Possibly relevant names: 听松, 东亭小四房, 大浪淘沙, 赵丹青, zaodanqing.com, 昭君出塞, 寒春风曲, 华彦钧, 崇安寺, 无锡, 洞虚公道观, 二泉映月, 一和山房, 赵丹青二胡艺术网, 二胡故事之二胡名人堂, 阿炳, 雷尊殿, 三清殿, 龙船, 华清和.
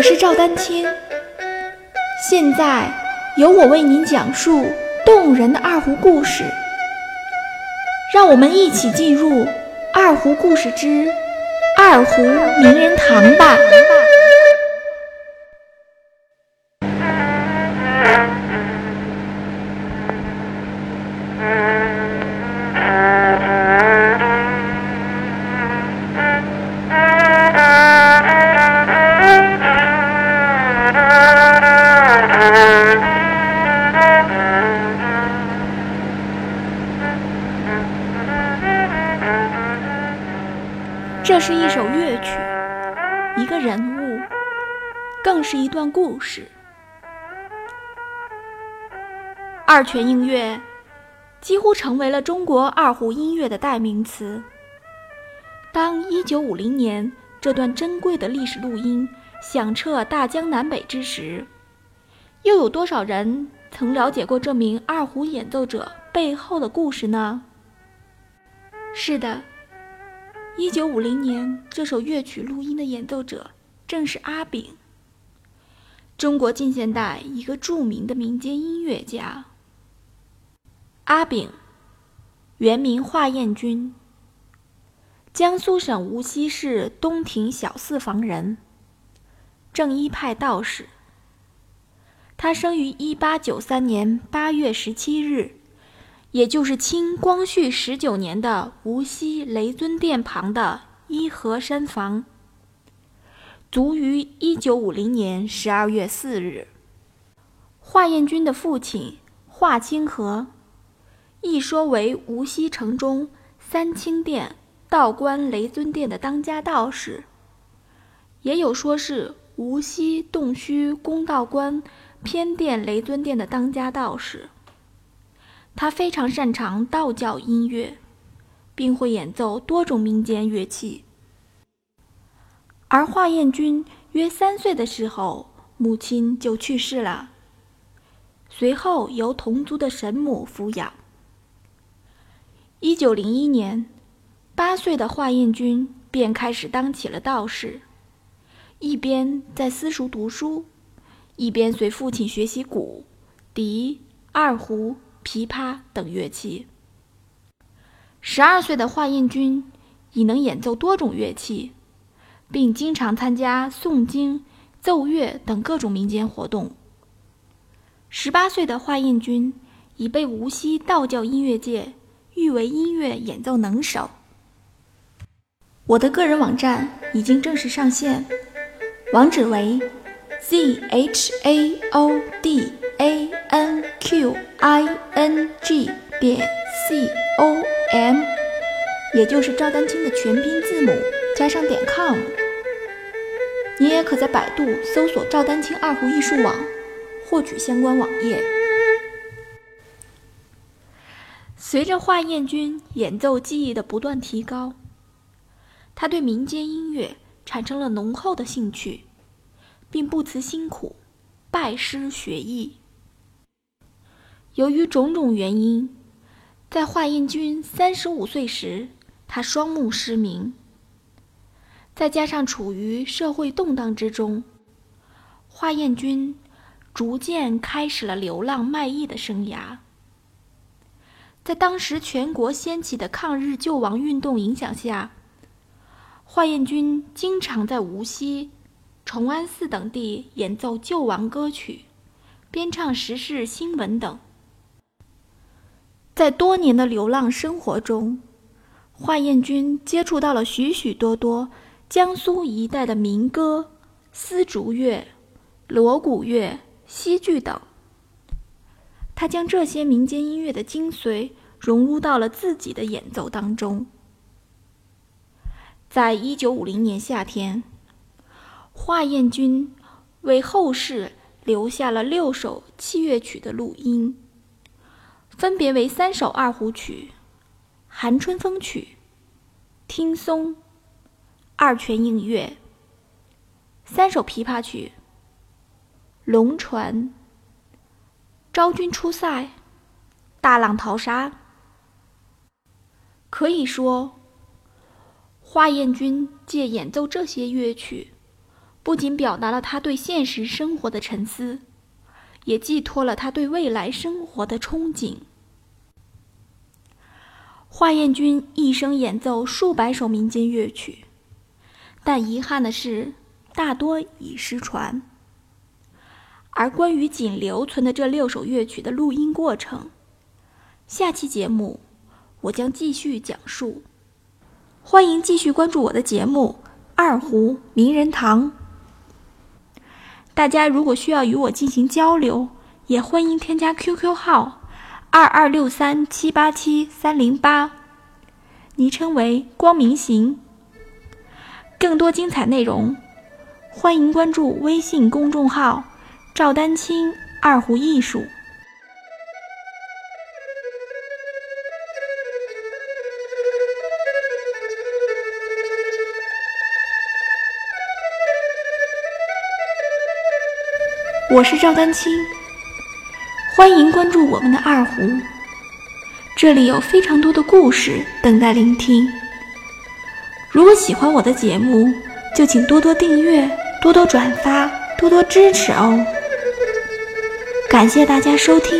我是赵丹青，现在由我为您讲述动人的二胡故事，让我们一起进入《二胡故事之二胡名人堂》吧。这是一首乐曲，一个人物，更是一段故事。二泉映月几乎成为了中国二胡音乐的代名词。当1950年这段珍贵的历史录音响彻大江南北之时，又有多少人曾了解过这名二胡演奏者背后的故事呢？是的，1950年这首乐曲录音的演奏者正是阿炳，中国近现代一个著名的民间音乐家。阿炳原名华彦钧，江苏省无锡市东亭小四房人，正一派道士。他生于1893年8月17日，也就是清光绪19年的无锡雷尊殿旁的一和山房，卒于1950年12月4日。华彦钧的父亲华清和，一说为无锡城中三清殿、道观、雷尊殿的当家道士，也有说是无锡洞虚公道观、偏殿、雷尊殿的当家道士。他非常擅长道教音乐，并会演奏多种民间乐器。而华彦钧约3岁的时候，母亲就去世了，随后由同族的婶母抚养。1901年，8岁的华彦钧便开始当起了道士，一边在私塾读书，一边随父亲学习鼓、笛、二胡、琵琶等乐器。12岁的华彦钧已能演奏多种乐器，并经常参加诵经、奏乐等各种民间活动。18岁的华彦钧已被无锡道教音乐界誉为音乐演奏能手。我的个人网站已经正式上线，网址为 zaodanqing.com， 也就是赵丹青的全拼字母加上点 com。 你也可在百度搜索赵丹青二胡艺术网，获取相关网页。随着华彦钧演奏技艺的不断提高，他对民间音乐产生了浓厚的兴趣，并不辞辛苦拜师学艺。由于种种原因，在华彦钧35岁时，他双目失明。再加上处于社会动荡之中，华彦钧逐渐开始了流浪卖艺的生涯。在当时全国掀起的抗日救亡运动影响下，华彦钧经常在无锡、崇安寺等地演奏救亡歌曲，编唱时事新闻等。在多年的流浪生活中，华彦钧接触到了许许多多江苏一带的民歌、丝竹乐、锣鼓乐、戏剧等。他将这些民间音乐的精髓融入到了自己的演奏当中。在1950年夏天，华彦钧为后世留下了6首器乐曲的录音，分别为3首二胡曲、寒春风曲、听松、二泉映月，3首琵琶曲、龙船、昭君出塞、大浪淘沙。可以说，华彦钧借演奏这些乐曲，不仅表达了他对现实生活的沉思，也寄托了他对未来生活的憧憬。华彦钧一生演奏数百首民间乐曲，但遗憾的是，大多已失传。而关于仅留存的这6首乐曲的录音过程，下期节目我将继续讲述。欢迎继续关注我的节目《二胡名人堂》。大家如果需要与我进行交流，也欢迎添加 QQ 号2263787308，昵称为光明行。更多精彩内容，欢迎关注微信公众号“赵丹青二胡艺术”。我是赵丹青。欢迎关注我们的二胡，这里有非常多的故事等待聆听。如果喜欢我的节目，就请多多订阅、多多转发、多多支持哦！感谢大家收听。